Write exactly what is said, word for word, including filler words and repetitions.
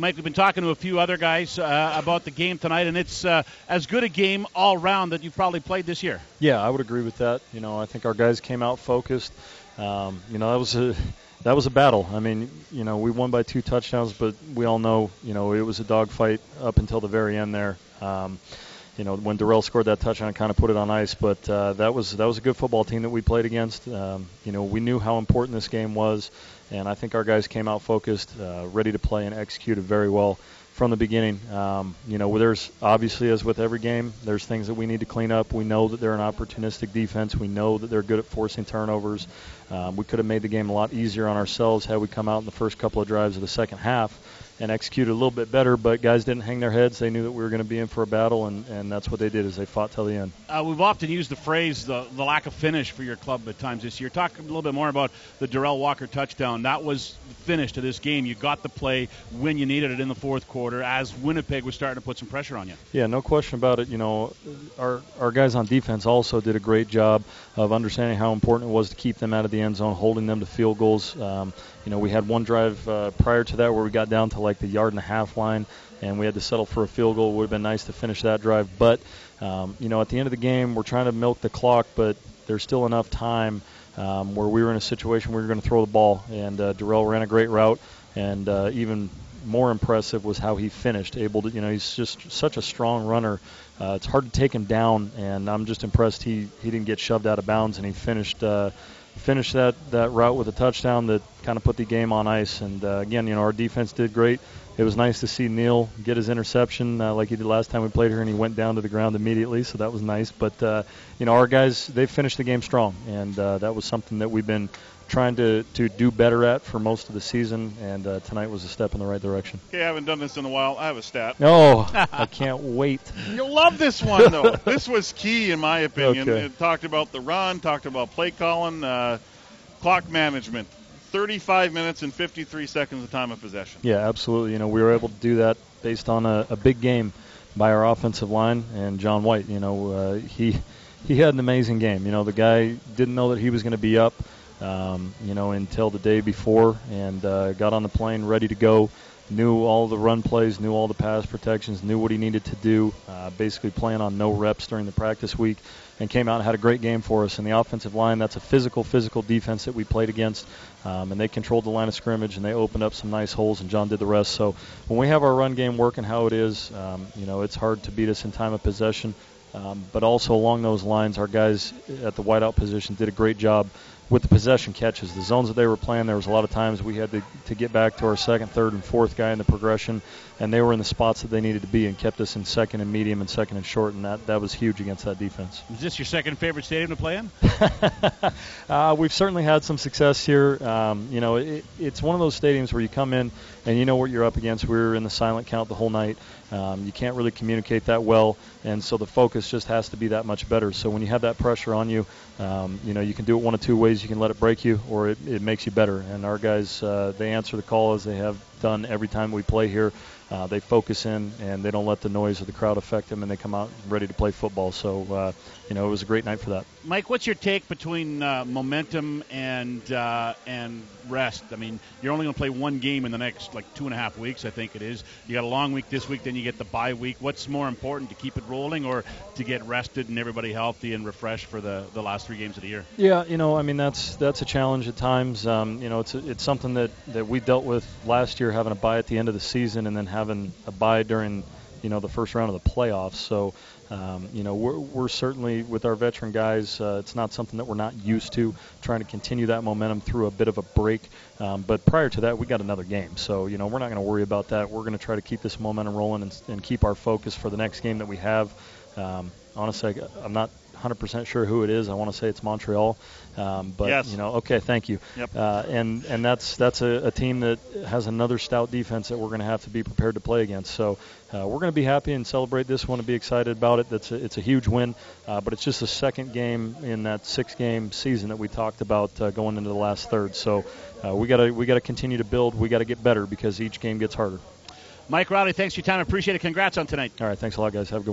Mike, we've been talking to a few other guys uh, about the game tonight, and it's uh, as good a game all round that you've probably played this year. Yeah, I would agree with that. You know, I think our guys came out focused. Um, you know, that was a that was a battle. I mean, you know, we won by two touchdowns, but we all know, you know, it was a dogfight up until the very end there. Um, you know, when Darrell scored that touchdown, it kind of put it on ice. But uh, that was that was a good football team that we played against. Um, you know, we knew how important this game was. And I think our guys came out focused, uh, ready to play, and executed very well from the beginning. Um, you know, there's obviously, as with every game, there's things that we need to clean up. We know that they're an opportunistic defense. We know that they're good at forcing turnovers. Um, we could have made the game a lot easier on ourselves had we come out in the first couple of drives of the second half and executed a little bit better, but guys didn't hang their heads. They knew that we were going to be in for a battle, and, and that's what they did, is they fought till the end. Uh, we've often used the phrase, the, the lack of finish for your club at times this year. Talk a little bit more about the Darrell Walker touchdown. That was the finish to this game. You got the play when you needed it in the fourth quarter as Winnipeg was starting to put some pressure on you. Yeah, no question about it. You know, our, our guys on defense also did a great job of understanding how important it was to keep them out of the end zone, holding them to field goals. Um, you know, we had one drive uh, prior to that where we got down to like the yard and a half line, and we had to settle for a field goal. It would have been nice to finish that drive, but um, you know, at the end of the game, we're trying to milk the clock, but there's still enough time um, where we were in a situation where we were going to throw the ball, and uh, Darrell ran a great route, and uh, even more impressive was how he finished. Able to, you know, he's just such a strong runner. Uh, it's hard to take him down, and I'm just impressed he he didn't get shoved out of bounds, and he finished. Uh, Finished that, that route with a touchdown that kind of put the game on ice. And, uh, again, you know, our defense did great. It was nice to see Neil get his interception uh, like he did last time we played here, and he went down to the ground immediately, so that was nice. But, uh, you know, our guys, they finished the game strong, and uh, that was something that we've been trying to, to do better at for most of the season, and uh, tonight was a step in the right direction. Okay, I haven't done this in a while. I have a stat. Oh, I can't wait. You'll love this one, though. This was key, in my opinion. Okay. It talked about the run, talked about play calling, uh, clock management. thirty-five minutes and fifty-three seconds of time of possession. Yeah, absolutely. You know, we were able to do that based on a, a big game by our offensive line and John White. You know, uh, he he had an amazing game. You know, the guy didn't know that he was going to be up, um, you know, until the day before, and uh, got on the plane ready to go. Knew all the run plays, knew all the pass protections, knew what he needed to do, uh, basically playing on no reps during the practice week, and came out and had a great game for us. And the offensive line, that's a physical, physical defense that we played against, um, and they controlled the line of scrimmage, and they opened up some nice holes, and John did the rest. So when we have our run game working how it is, um, you know, it's hard to beat us in time of possession. Um, but also along those lines, our guys at the wideout position did a great job with the possession catches. The zones that they were playing, there was a lot of times we had to, to get back to our second, third, and fourth guy in the progression, and they were in the spots that they needed to be and kept us in second and medium and second and short, and that, that was huge against that defense. Is this your second favorite stadium to play in? uh, we've certainly had some success here. Um, you know, it, it's one of those stadiums where you come in and you know what you're up against. We were in the silent count the whole night. Um, you can't really communicate that well, and so the focus just has to be that much better. So when you have that pressure on you, um, you know, you can do it one of two ways. You can let it break you, or it, it makes you better. And our guys, uh, they answer the call as they have done every time we play here. Uh, they focus in, and they don't let the noise of the crowd affect them, and they come out ready to play football. So, uh, you know, it was a great night for that. Mike, what's your take between uh, momentum and uh, and rest? I mean, you're only going to play one game in the next, like, two and a half weeks, I think it is. You got a long week this week, then you get the bye week. What's more important, to keep it rolling or to get rested and everybody healthy and refreshed for the, the last three games of the year? Yeah, you know, I mean, that's that's a challenge at times. Um, you know, it's a, it's something that, that we dealt with last year, having a bye at the end of the season and then having a bye during, you know, the first round of the playoffs. So, um, you know, we're, we're certainly, with our veteran guys, uh, it's not something that we're not used to, trying to continue that momentum through a bit of a break. Um, but prior to that, we got another game. So, you know, we're not going to worry about that. We're going to try to keep this momentum rolling and, and keep our focus for the next game that we have. Um, honestly, I'm not one hundred percent sure who it is. I want to say it's Montreal, um, but yes. You know, okay, thank you. Yep. Uh, and and that's that's a, a team that has another stout defense that we're going to have to be prepared to play against. So uh, we're going to be happy and celebrate this one and be excited about it. That's a, it's a huge win, uh, but it's just the second game in that six-game season that we talked about uh, going into the last third. So uh, we gotta we gotta continue to build. We gotta get better because each game gets harder. Mike Riley, thanks for your time. I appreciate it. Congrats on tonight. All right, thanks a lot, guys. Have a good one.